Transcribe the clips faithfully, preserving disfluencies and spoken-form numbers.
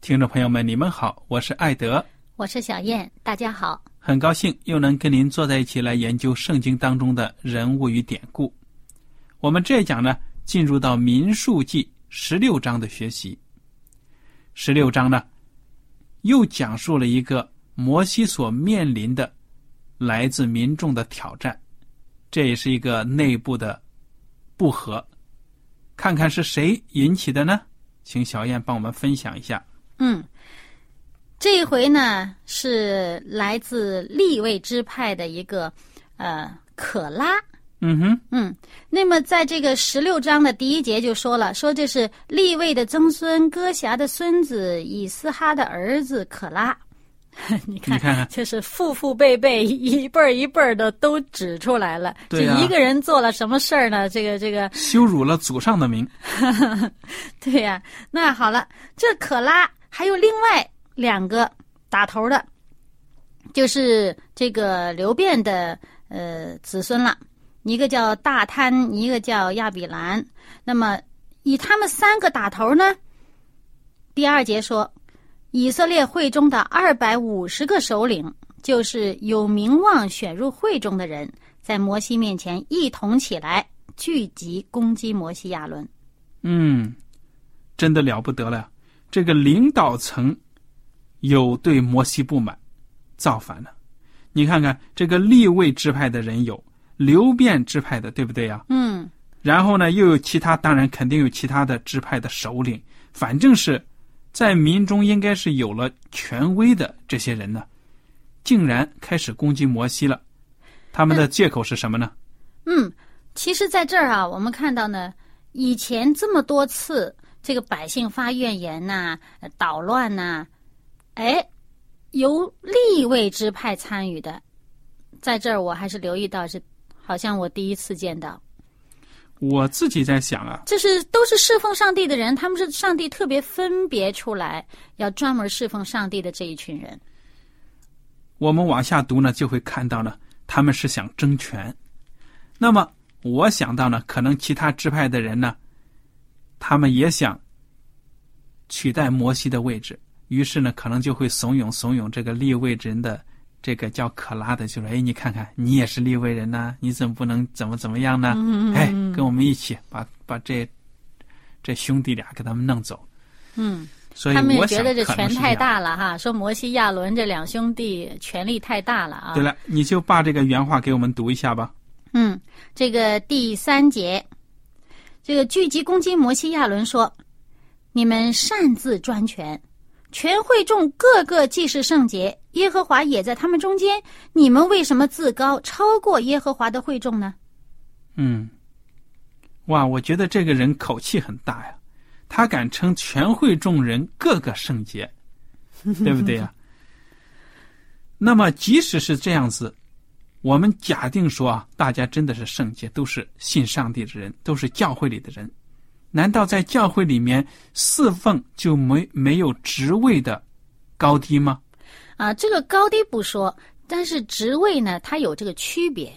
听众朋友们，你们好，我是艾德，我是小燕，大家好，很高兴又能跟您坐在一起来研究圣经当中的人物与典故。我们这一讲呢，进入到民数记十六章的学习。十六章呢，又讲述了一个摩西所面临的来自民众的挑战，这也是一个内部的不和，看看是谁引起的呢？请小燕帮我们分享一下。嗯，这一回呢是来自利未支派的一个呃可拉。嗯哼，嗯，那么在这个十六章的第一节就说了，说这是利未的曾孙哥辖的孙子以斯哈的儿子可拉。你看，你看，就是父父辈辈一辈儿一辈儿的都指出来了。对啊，这一个人做了什么事儿呢？这个这个羞辱了祖上的名。对呀，啊，那好了，这可拉还有另外两个打头的，就是这个流便的呃子孙了，一个叫大坍，一个叫亚比兰。那么以他们三个打头呢，第二节说，以色列会中的二百五十个首领，就是有名望选入会中的人，在摩西面前一同起来，聚集攻击摩西亚伦。嗯，真的了不得了！这个领导层有对摩西不满，造反了。你看看，这个利未支派的人有，流便支派的，对不对啊？嗯。然后呢，又有其他，当然肯定有其他的支派的首领，反正是在民中应该是有了权威的这些人呢，竟然开始攻击摩西了。他们的借口是什么呢？嗯，其实在这儿啊，我们看到呢，以前这么多次这个百姓发怨言呐、啊、捣乱呐、啊，哎，由利未支派参与的，在这儿我还是留意到，是好像我第一次见到。我自己在想啊，这是都是侍奉上帝的人，他们是上帝特别分别出来要专门侍奉上帝的这一群人。我们往下读呢，就会看到呢，他们是想争权。那么我想到呢，可能其他支派的人呢，他们也想取代摩西的位置，于是呢，可能就会怂恿怂恿这个立位人的这个叫可拉的，就说：“哎，你看看，你也是利未人呐、啊，你怎么不能怎么怎么样呢？嗯嗯嗯，哎，跟我们一起把把这这兄弟俩给他们弄走。”嗯，所以他们觉得这权太大了哈，说摩西亚伦这两兄弟权力太大了啊。对了，你就把这个原话给我们读一下吧。嗯，这个第三节，这个聚集攻击摩西亚伦说：“你们擅自专权。”全会众各个既是圣洁，耶和华也在他们中间，你们为什么自高超过耶和华的会众呢？嗯，哇，我觉得这个人口气很大呀，他敢称全会众人各个圣洁，对不对呀？那么即使是这样子，我们假定说啊，大家真的是圣洁，都是信上帝的人，都是教会里的人，难道在教会里面侍奉就没没有职位的高低吗？啊，这个高低不说，但是职位呢，它有这个区别。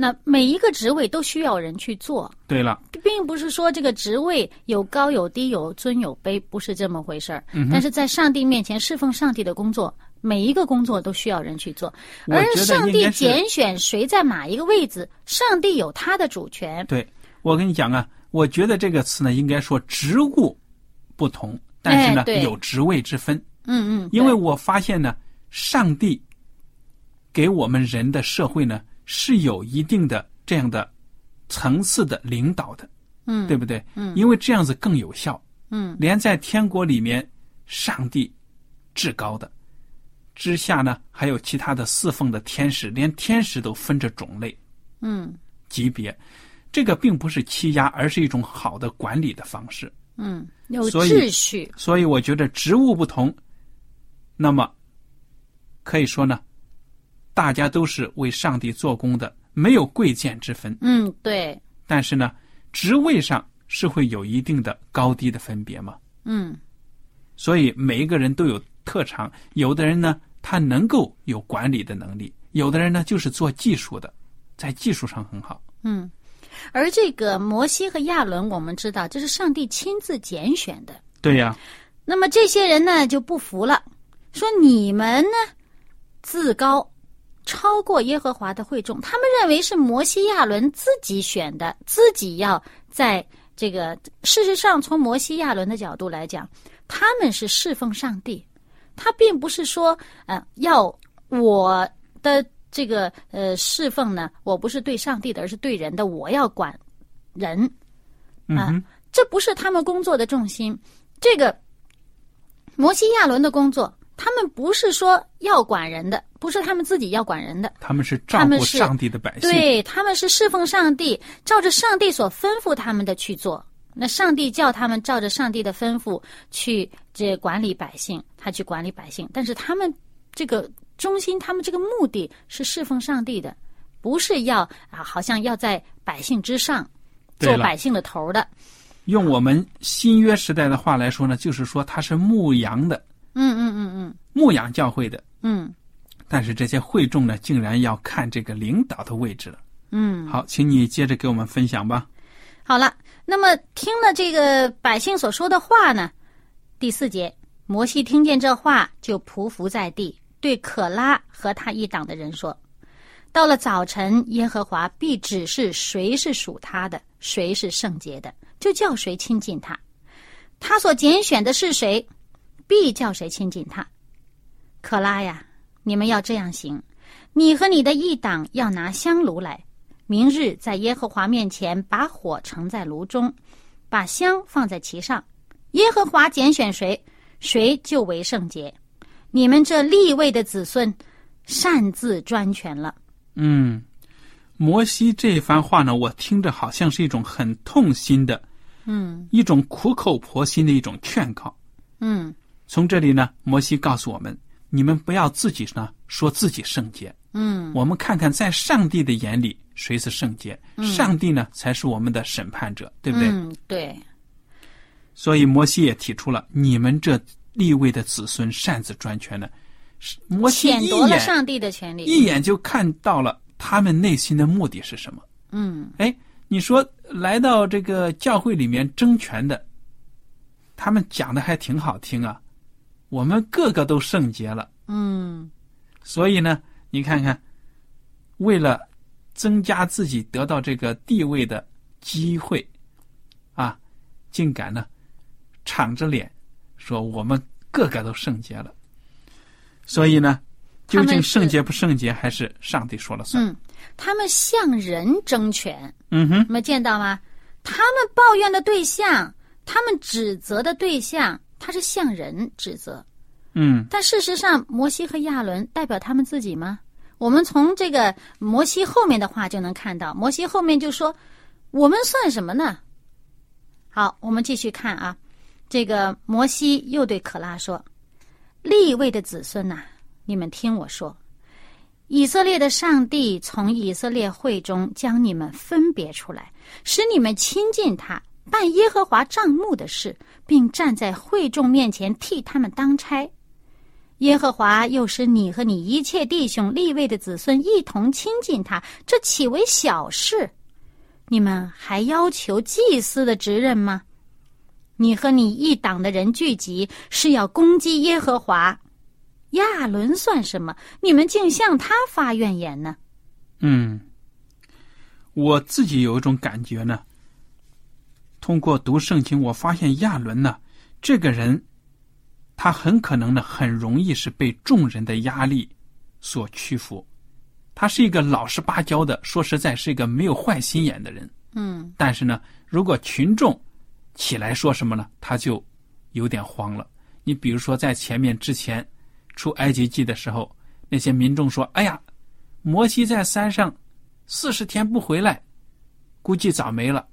那每一个职位都需要人去做。对了，并不是说这个职位有高有低，有尊有卑，不是这么回事儿。嗯，但是在上帝面前侍奉上帝的工作，每一个工作都需要人去做，而上帝拣选谁在哪一个位置，上帝有他的主权。对，我跟你讲啊，我觉得这个词呢，应该说职务不同，但是呢、哎、有职位之分。嗯嗯，因为我发现呢，上帝给我们人的社会呢，是有一定的这样的层次的领导的，嗯，对不对？嗯，因为这样子更有效。嗯，连在天国里面，上帝至高的。之下呢，还有其他的侍奉的天使，连天使都分着种类，嗯，级别，这个并不是欺压，而是一种好的管理的方式，嗯，有秩序。所以，所以我觉得职务不同，那么可以说呢，大家都是为上帝做工的，没有贵贱之分，嗯，对。但是呢，职位上是会有一定的高低的分别嘛，嗯，所以每一个人都有特长，有的人呢。他能够有管理的能力，有的人呢就是做技术的，在技术上很好。嗯，而这个摩西和亚伦，我们知道这是上帝亲自拣选的。对呀、啊。那么这些人呢就不服了，说你们呢自高，超过耶和华的会众。他们认为是摩西亚伦自己选的，自己要在这个。事实上，从摩西亚伦的角度来讲，他们是侍奉上帝。他并不是说，呃，要我的这个呃侍奉呢，我不是对上帝的，而是对人的，我要管人，啊、嗯，这不是他们工作的重心。这个摩西亚伦的工作，他们不是说要管人的，不是他们自己要管人的，他们是照顾上帝的百姓，对，他们是侍奉上帝，照着上帝所吩咐他们的去做。那上帝叫他们照着上帝的吩咐去这管理百姓，他去管理百姓，但是他们这个中心，他们这个目的是侍奉上帝的，不是要啊，好像要在百姓之上做百姓的头的。用我们新约时代的话来说呢，就是说他是牧羊的，嗯嗯嗯嗯，牧羊教会的，嗯。但是这些会众呢，竟然要看这个领导的位置了，嗯。好，请你接着给我们分享吧。好了，那么听了这个百姓所说的话呢，第四节，摩西听见这话就匍匐在地，对可拉和他一党的人说：到了早晨，耶和华必指示谁是属他的，谁是圣洁的，就叫谁亲近他；他所拣选的是谁，必叫谁亲近他。可拉呀，你们要这样行，你和你的一党要拿香炉来，明日在耶和华面前把火盛在炉中，把香放在其上。耶和华拣选谁，谁就为圣洁。你们这立位的子孙擅自专权了。嗯，摩西这一番话呢，我听着好像是一种很痛心的，嗯，一种苦口婆心的一种劝告。嗯，从这里呢，摩西告诉我们，你们不要自己呢说自己圣洁。嗯，我们看看在上帝的眼里谁是圣洁，上帝呢才是我们的审判者，对不对？嗯，对。所以摩西也提出了，你们这立位的子孙擅自专权了。摩西一眼，夺了上帝的权利，一眼就看到了他们内心的目的是什么。嗯，哎，你说来到这个教会里面争权的，他们讲的还挺好听啊，我们个个都圣洁了。嗯，所以呢，你看看，为了增加自己得到这个地位的机会啊，竟敢呢敞着脸说我们个个都圣洁了。所以呢，究竟圣洁不圣洁还是上帝说了算。嗯，他们向人争权。嗯哼，你们见到吗？他们抱怨的对象，他们指责的对象，他是向人指责。嗯，但事实上，摩西和亚伦代表他们自己吗？我们从这个摩西后面的话就能看到，摩西后面就说：“我们算什么呢？”好，我们继续看啊，这个摩西又对可拉说：“利未的子孙呐、啊，你们听我说，以色列的上帝从以色列会中将你们分别出来，使你们亲近他，办耶和华帐幕的事，并站在会众面前替他们当差。耶和华又使你和你一切弟兄利未的子孙一同亲近他，这岂为小事？你们还要求祭司的职任吗？你和你一党的人聚集，是要攻击耶和华。亚伦算什么？你们竟向他发怨言呢？嗯，我自己有一种感觉呢。通过读圣经，我发现亚伦呢，这个人，他很可能呢，很容易是被众人的压力所屈服。他是一个老实巴交的，说实在是一个没有坏心眼的人。嗯，但是呢，如果群众起来说什么呢，他就有点慌了。你比如说在前面之前出埃及记的时候，那些民众说，哎呀，摩西在山上四十天不回来，估计早没了，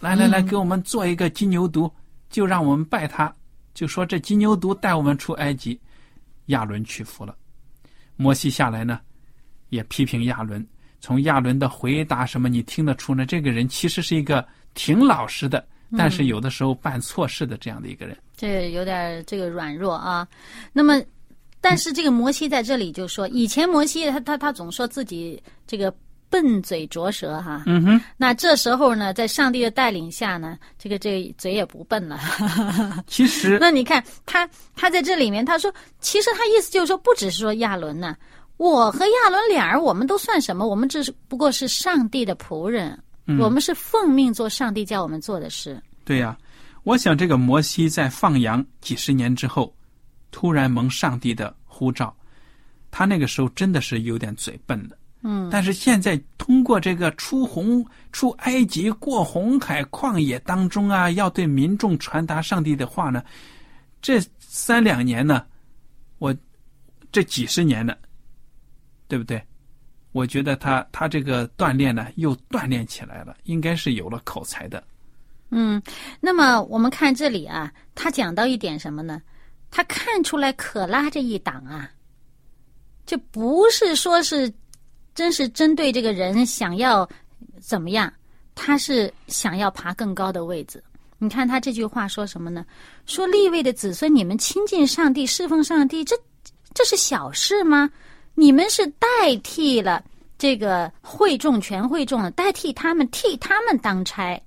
来来来，给我们做一个金牛犊，就让我们拜他，就说这金牛犊带我们出埃及。亚伦屈服了。摩西下来呢，也批评亚伦。从亚伦的回答什么你听得出呢，这个人其实是一个挺老实的，但是有的时候办错事的这样的一个人，嗯、这有点这个软弱啊。那么，但是这个摩西在这里就说，以前摩西他他他总说自己这个笨嘴拙舌哈，嗯哼。那这时候呢，在上帝的带领下呢，这个这个嘴也不笨了。其实，那你看他他在这里面他说，其实他意思就是说，不只是说亚伦呢、啊，我和亚伦俩儿我们都算什么？我们只是不过是上帝的仆人。嗯、我们是奉命做上帝叫我们做的事。对呀、啊，我想这个摩西在放羊几十年之后，突然蒙上帝的呼召，他那个时候真的是有点嘴笨的。嗯，但是现在通过这个出红出埃及过红海旷野当中啊，要对民众传达上帝的话呢，这三两年呢，我这几十年呢，对不对？我觉得他他这个锻炼呢，又锻炼起来了，应该是有了口才的。嗯，那么我们看这里啊，他讲到一点什么呢？他看出来可拉这一党啊，这不是说是真是针对这个人想要怎么样，他是想要爬更高的位置。你看他这句话说什么呢？说利未的子孙，你们亲近上帝、侍奉上帝，这这是小事吗？你们是代替了这个会众，全会众了，代替他们，替他们当差。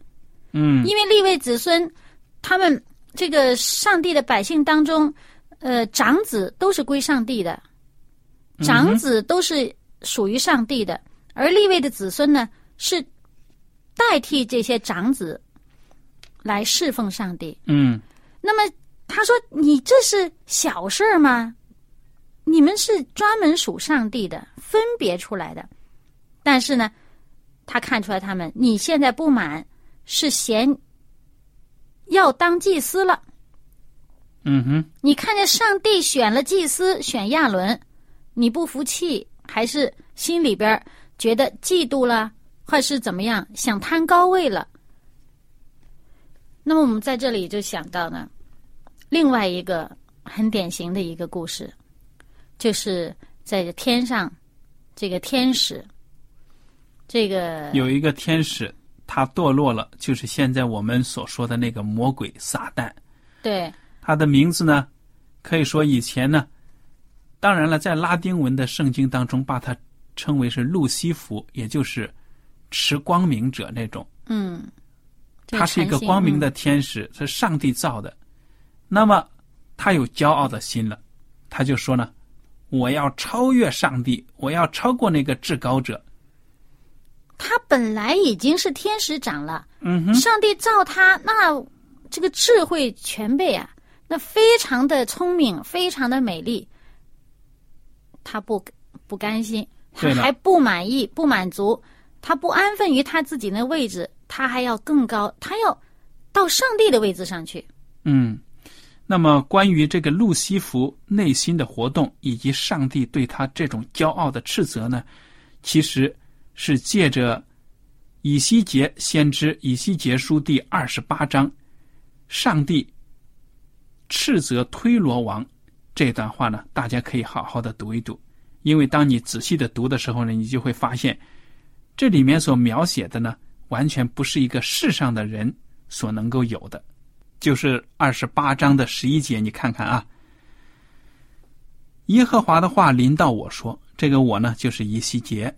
嗯，因为利未子孙，他们这个上帝的百姓当中，呃，长子都是归上帝的，长子都是属于上帝的，嗯、而利未的子孙呢，是代替这些长子来侍奉上帝。嗯，那么他说：“你这是小事吗？”你们是专门属上帝的，分别出来的。但是呢，他看出来他们，你现在不满，是嫌要当祭司了。嗯哼。你看见上帝选了祭司，选亚伦，你不服气，还是心里边觉得嫉妒了，或是怎么样，想贪高位了？那么我们在这里就想到呢，另外一个很典型的一个故事。就是在天上，这个天使，这个有一个天使，他堕落了，就是现在我们所说的那个魔鬼撒旦。对，他的名字呢，可以说以前呢，当然了，在拉丁文的圣经当中，把他称为是路西弗，也就是持光明者那种。嗯，他是一个光明的天使，是上帝造的。那么他有骄傲的心了，他就说呢，我要超越上帝，我要超过那个至高者。他本来已经是天使长了，嗯哼，上帝造他，那这个智慧全备啊，那非常的聪明，非常的美丽。他不不甘心，他还不满意，不满足，他不安分于他自己那位置，他还要更高，他要到上帝的位置上去。嗯。那么关于这个路西弗内心的活动，以及上帝对他这种骄傲的斥责呢，其实是借着以西结先知以西结书第二十八章，上帝斥责推罗王这段话呢，大家可以好好的读一读。因为当你仔细的读的时候呢，你就会发现这里面所描写的呢，完全不是一个世上的人所能够有的。就是二十八章的十一节，你看看啊，耶和华的话临到我说，这个我呢就是以西结，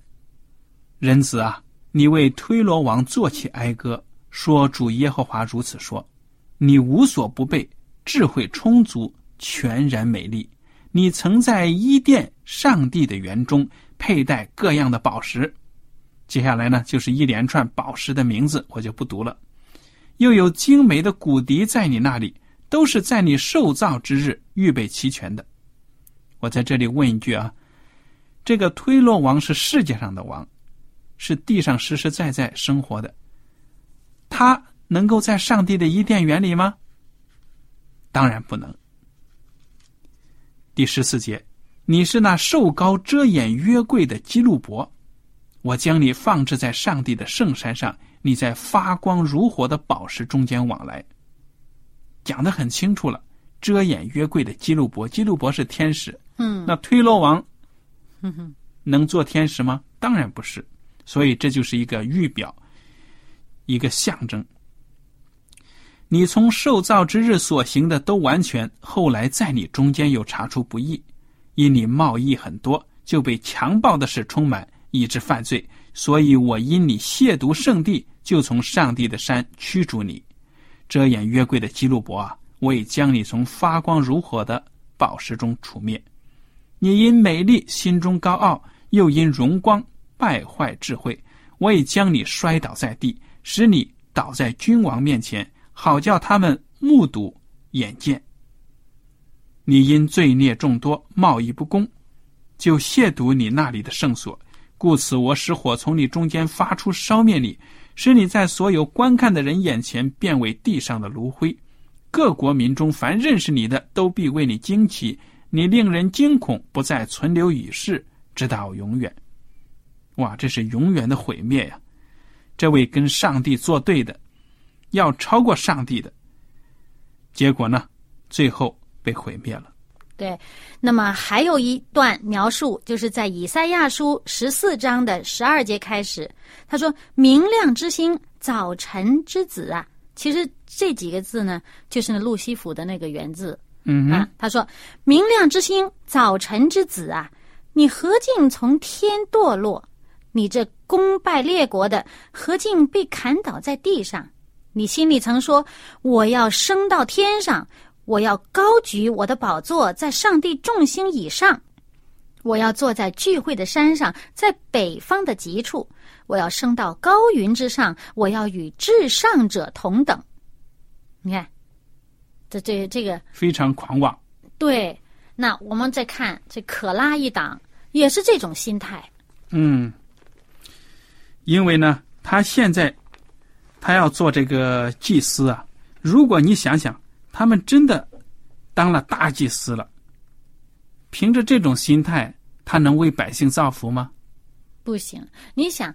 人子啊，你为推罗王作起哀歌，说主耶和华如此说，你无所不备，智慧充足，全然美丽，你曾在伊甸上帝的园中佩戴各样的宝石。接下来呢就是一连串宝石的名字，我就不读了。又有精美的骨笛在你那里，都是在你受造之日预备齐全的。我在这里问一句啊，这个推罗王是世界上的王，是地上实实在在生活的，他能够在上帝的伊甸园里吗？当然不能。第十四节，你是那受膏遮掩约柜的基路伯，我将你放置在上帝的圣山上，你在发光如火的宝石中间往来。讲得很清楚了，遮掩约柜的基路伯，基路伯是天使，嗯，那推罗王能做天使吗？当然不是。所以这就是一个预表，一个象征。你从受造之日所行的都完全，后来在你中间又查出不义，因你贸易很多，就被强暴的事充满，以致犯罪，所以我因你亵渎圣地，就从上帝的山驱逐你。遮掩约柜的基路伯啊，我已将你从发光如火的宝石中除灭。你因美丽心中高傲，又因荣光败坏智慧，我已将你摔倒在地，使你倒在君王面前，好叫他们目睹眼见。你因罪孽众多，贸易不公，就亵渎你那里的圣所，故此我使火从你中间发出，烧灭你，使你在所有观看的人眼前变为地上的炉灰。各国民中凡认识你的，都必为你惊奇，你令人惊恐，不再存留于世，直到永远。哇，这是永远的毁灭呀、啊！这位跟上帝作对的，要超过上帝的，结果呢，最后被毁灭了。对，那么还有一段描述，就是在以赛亚书十四章的十二节开始，他说：“明亮之星，早晨之子啊。”其实这几个字呢，就是路西弗的那个原字。嗯啊，他说：“明亮之星，早晨之子啊，你何竟从天堕落？你这攻败列国的，何竟被砍倒在地上？”你心里曾说，我要升到天上，我要高举我的宝座在上帝众星以上，我要坐在聚会的山上，在北方的极处，我要升到高云之上，我要与至上者同等。你看这这这个非常狂妄。对，那我们再看这可拉一党也是这种心态。嗯，因为呢他现在他要做这个祭司啊，如果你想想他们真的当了大祭司了，凭着这种心态他能为百姓造福吗？不行。你想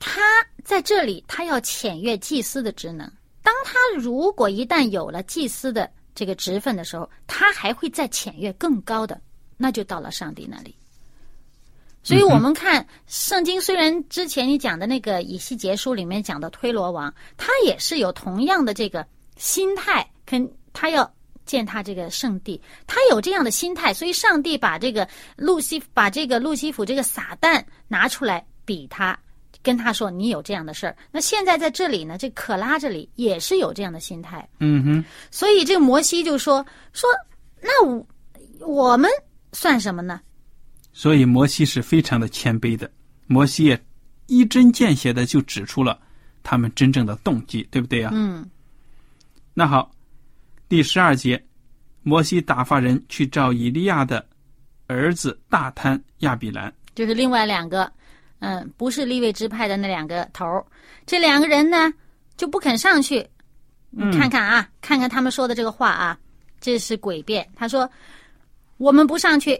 他在这里他要僭越祭司的职能，当他如果一旦有了祭司的这个职分的时候，他还会再僭越更高的，那就到了上帝那里。所以我们看圣经，虽然之前你讲的那个以西结书里面讲的推罗王，他也是有同样的这个心态，跟他要践踏这个圣地，他有这样的心态，所以上帝把这个路西把这个路西弗这个撒旦拿出来比他，跟他说你有这样的事儿。那现在在这里呢，这可拉这里也是有这样的心态。嗯哼，所以这个摩西就说说那我我们算什么呢？所以摩西是非常的谦卑的，摩西也一针见血的就指出了他们真正的动机，对不对啊？嗯。那好，第十二节，摩西打发人去找以利亚的儿子大坍亚比兰，就是另外两个，嗯，不是利未支派的那两个头，这两个人呢就不肯上去。你看看啊，嗯、看看他们说的这个话啊，这是诡辩。他说：“我们不上去。”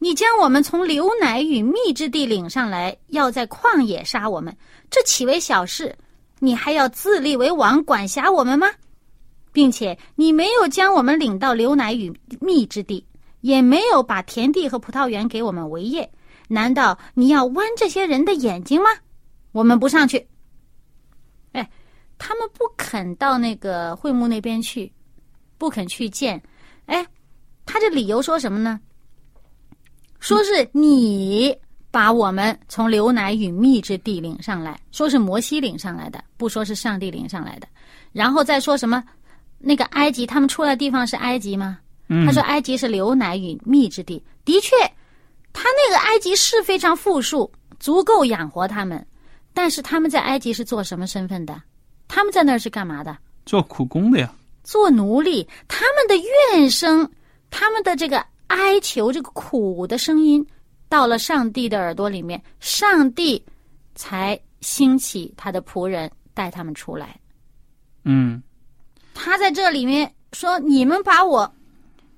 你将我们从流奶与蜜之地领上来，要在旷野杀我们，这岂为小事？你还要自立为王，管辖我们吗？并且你没有将我们领到流奶与蜜之地，也没有把田地和葡萄园给我们为业，难道你要剜这些人的眼睛吗？我们不上去。”哎，他们不肯到那个会幕那边去，不肯去见。哎，他这理由说什么呢？说是你把我们从流奶与蜜之地领上来，说是摩西领上来的，不说是上帝领上来的。然后再说什么那个埃及，他们出来的地方是埃及吗？他说埃及是流奶与蜜之地，的确他那个埃及是非常富庶，足够养活他们。但是他们在埃及是做什么身份的？他们在那儿是干嘛的？做苦工的呀，做奴隶。他们的怨声，他们的这个哀求，这个苦的声音到了上帝的耳朵里面，上帝才兴起他的仆人带他们出来。嗯，他在这里面说你们把我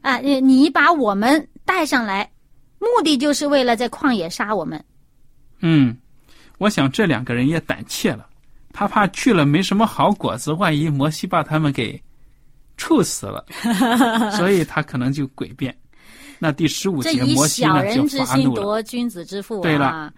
啊，你把我们带上来，目的就是为了在旷野杀我们。嗯，我想这两个人也胆怯了，他怕去了没什么好果子，万一摩西把他们给处死了，所以他可能就诡辩。那第十五节，摩西呢就发怒了。这以小人之心夺君子之腹啊！对了，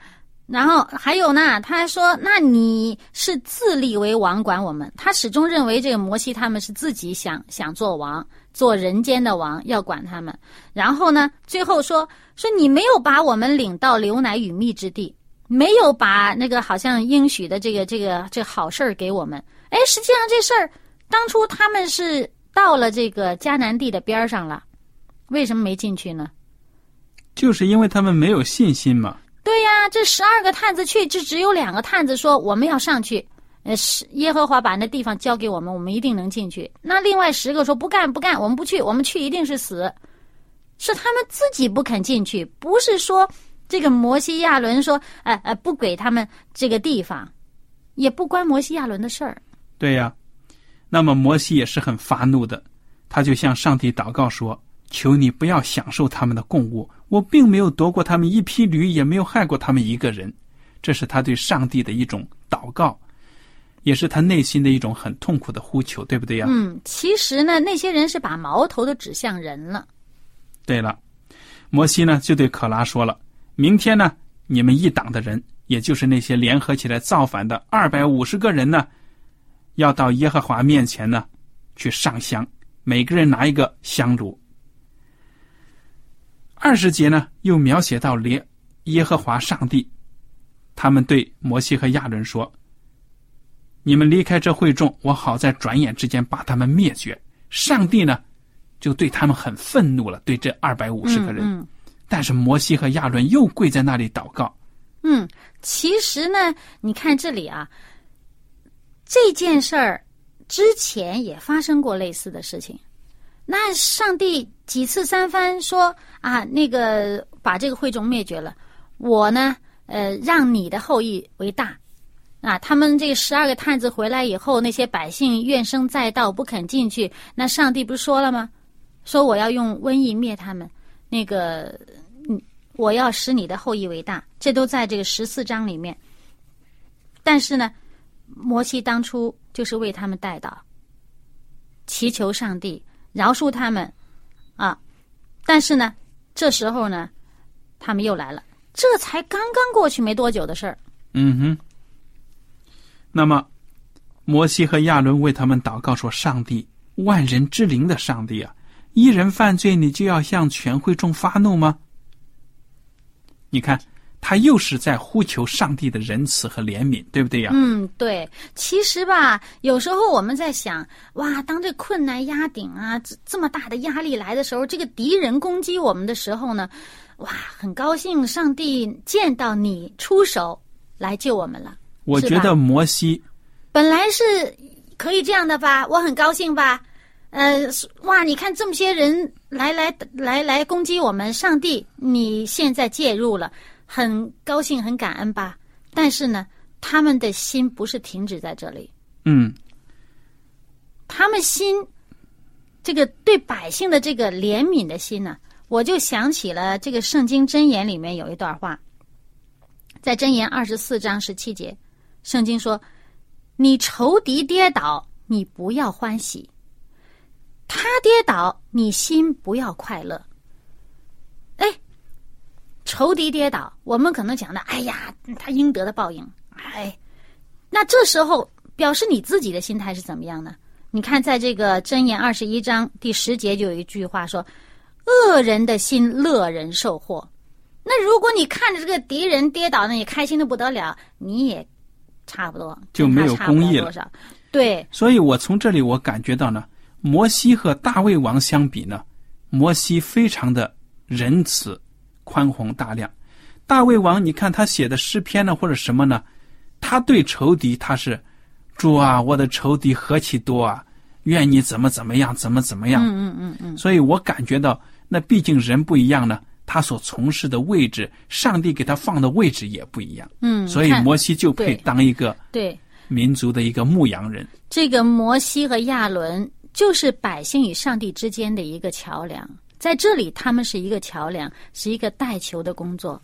然后还有呢，他还说：“那你是自立为王管我们。”他始终认为这个摩西他们是自己想想做王，做人间的王，要管他们。然后呢，最后说说你没有把我们领到流奶与蜜之地，没有把那个好像应许的这个这个这个好事儿给我们。哎，实际上这事儿当初他们是到了这个迦南地的边上了。为什么没进去呢？就是因为他们没有信心嘛。对呀、啊，这十二个探子去，这只有两个探子说我们要上去，呃，耶和华把那地方交给我们，我们一定能进去。那另外十个说不干不干，我们不去，我们去一定是死。是他们自己不肯进去，不是说这个摩西亚伦说，呃呃，不给他们这个地方，也不关摩西亚伦的事儿。对呀、啊，那么摩西也是很发怒的，他就向上帝祷告说。求你不要享受他们的供物，我并没有夺过他们一匹驴，也没有害过他们一个人。这是他对上帝的一种祷告，也是他内心的一种很痛苦的呼求，对不对呀？嗯，其实呢，那些人是把矛头都指向人了。对了，摩西呢就对可拉说了，明天呢，你们一党的人，也就是那些联合起来造反的二百五十个人呢，要到耶和华面前呢去上香，每个人拿一个香炉。二十节呢，又描写到连耶和华上帝，他们对摩西和亚伦说：“你们离开这会众，我好在转眼之间把他们灭绝。”上帝呢，就对他们很愤怒了，对这二百五十个人。嗯嗯。但是摩西和亚伦又跪在那里祷告。嗯，其实呢，你看这里啊，这件事儿之前也发生过类似的事情。那上帝几次三番说啊，那个把这个会众灭绝了，我呢，呃，让你的后裔为大，啊，他们这十二个探子回来以后，那些百姓怨声载道，不肯进去。那上帝不是说了吗？说我要用瘟疫灭他们，那个，我要使你的后裔为大，这都在这个十四章里面。但是呢，摩西当初就是为他们代祷，祈求上帝饶恕他们啊，但是呢这时候呢他们又来了，这才刚刚过去没多久的事儿。嗯哼。那么摩西和亚伦为他们祷告说，上帝，万人之灵的上帝啊，一人犯罪你就要向全会众发怒吗？你看他又是在呼求上帝的仁慈和怜悯，对不对呀？嗯，对。其实吧，有时候我们在想，哇，当这困难压顶啊，这么大的压力来的时候，这个敌人攻击我们的时候呢，哇，很高兴上帝见到你出手来救我们了。我觉得摩西本来是可以这样的吧，我很高兴吧，呃，哇，你看这么些人来来来来攻击我们，上帝你现在介入了，很高兴很感恩吧。但是呢他们的心不是停止在这里。嗯，他们心这个对百姓的这个怜悯的心呢、啊、我就想起了这个圣经箴言里面有一段话，在箴言二十四章十七节，圣经说，你仇敌跌倒你不要欢喜，他跌倒你心不要快乐，仇敌跌倒，我们可能讲的，哎呀，他应得的报应，哎，那这时候表示你自己的心态是怎么样呢？你看，在这个箴言二十一章第十节就有一句话说：“恶人的心乐人受祸。”那如果你看着这个敌人跌倒呢，你开心的不得了，你也差不多就没有公义了。对，所以我从这里我感觉到呢，摩西和大卫王相比呢，摩西非常的仁慈、宽宏大量。大卫王，你看他写的诗篇呢，或者什么呢，他对仇敌他是：“主啊，我的仇敌何其多啊！愿你怎么怎么样，怎么怎么样。”嗯嗯嗯嗯。所以我感觉到，那毕竟人不一样呢。他所从事的位置，上帝给他放的位置也不一样。嗯，所以摩西就配当一个对民族的一个牧羊人。这个摩西和亚伦就是百姓与上帝之间的一个桥梁，在这里他们是一个桥梁，是一个代求的工作。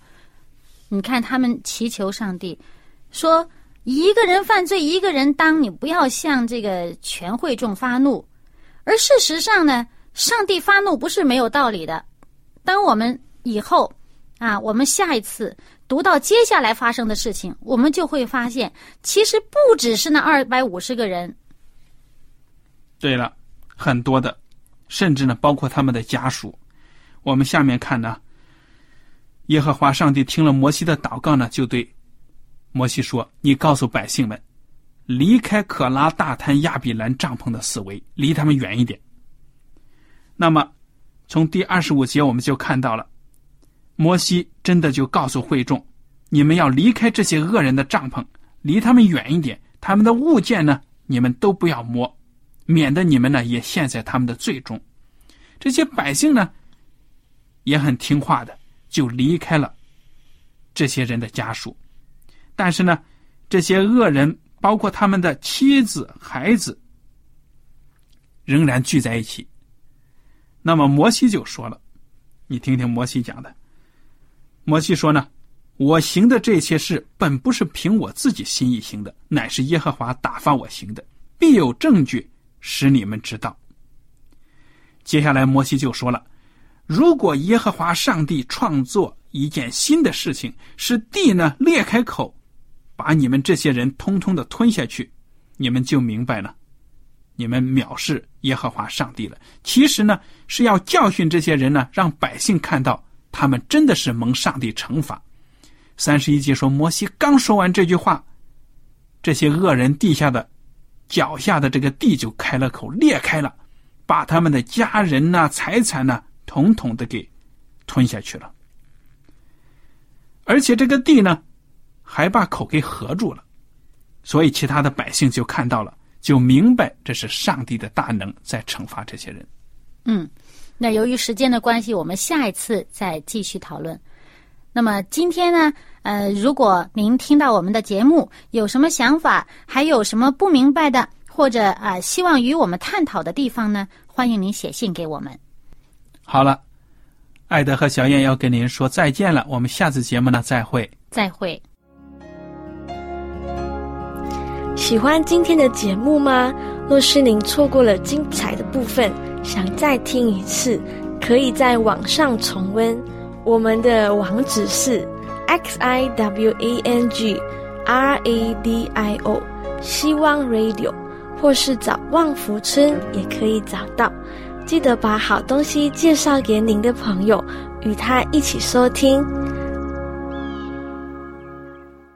你看他们祈求上帝，说一个人犯罪一个人当，你不要向这个全会众发怒。而事实上呢，上帝发怒不是没有道理的。当我们以后啊，我们下一次读到接下来发生的事情，我们就会发现，其实不只是那二百五十个人。对了，很多的，甚至呢，包括他们的家属。我们下面看呢，耶和华上帝听了摩西的祷告呢，就对摩西说：“你告诉百姓们，离开可拉大滩亚比兰帐篷的四围，离他们远一点。”那么，从第二十五节我们就看到了。摩西真的就告诉会众，你们要离开这些恶人的帐篷，离他们远一点，他们的物件呢，你们都不要摸，免得你们呢也陷在他们的罪中。这些百姓呢也很听话的，就离开了这些人的家属。但是呢，这些恶人包括他们的妻子孩子仍然聚在一起。那么摩西就说了，你听听摩西讲的。摩西说呢，我行的这些事本不是凭我自己心意行的，乃是耶和华打发我行的，必有证据使你们知道。接下来摩西就说了，如果耶和华上帝创作一件新的事情，使地呢裂开口，把你们这些人通通的吞下去，你们就明白了，你们藐视耶和华上帝了。其实呢，是要教训这些人呢，让百姓看到他们真的是蒙上帝惩罚。三十一节说，摩西刚说完这句话，这些恶人地下的脚下的这个地就开了口，裂开了，把他们的家人呐、啊、财产呐、啊，统统的给吞下去了。而且这个地呢，还把口给合住了。所以其他的百姓就看到了，就明白这是上帝的大能在惩罚这些人。嗯。那由于时间的关系，我们下一次再继续讨论。那么今天呢，呃，如果您听到我们的节目有什么想法，还有什么不明白的，或者啊、呃、希望与我们探讨的地方呢，欢迎您写信给我们。好了，艾德和小燕要跟您说再见了，我们下次节目呢再会。再会。喜欢今天的节目吗？若是您错过了精彩的部分，想再听一次，可以在网上重温。我们的网址是 x i w a n g r a d i o 希望 radio， 或是找旺福村也可以找到。记得把好东西介绍给您的朋友，与他一起收听。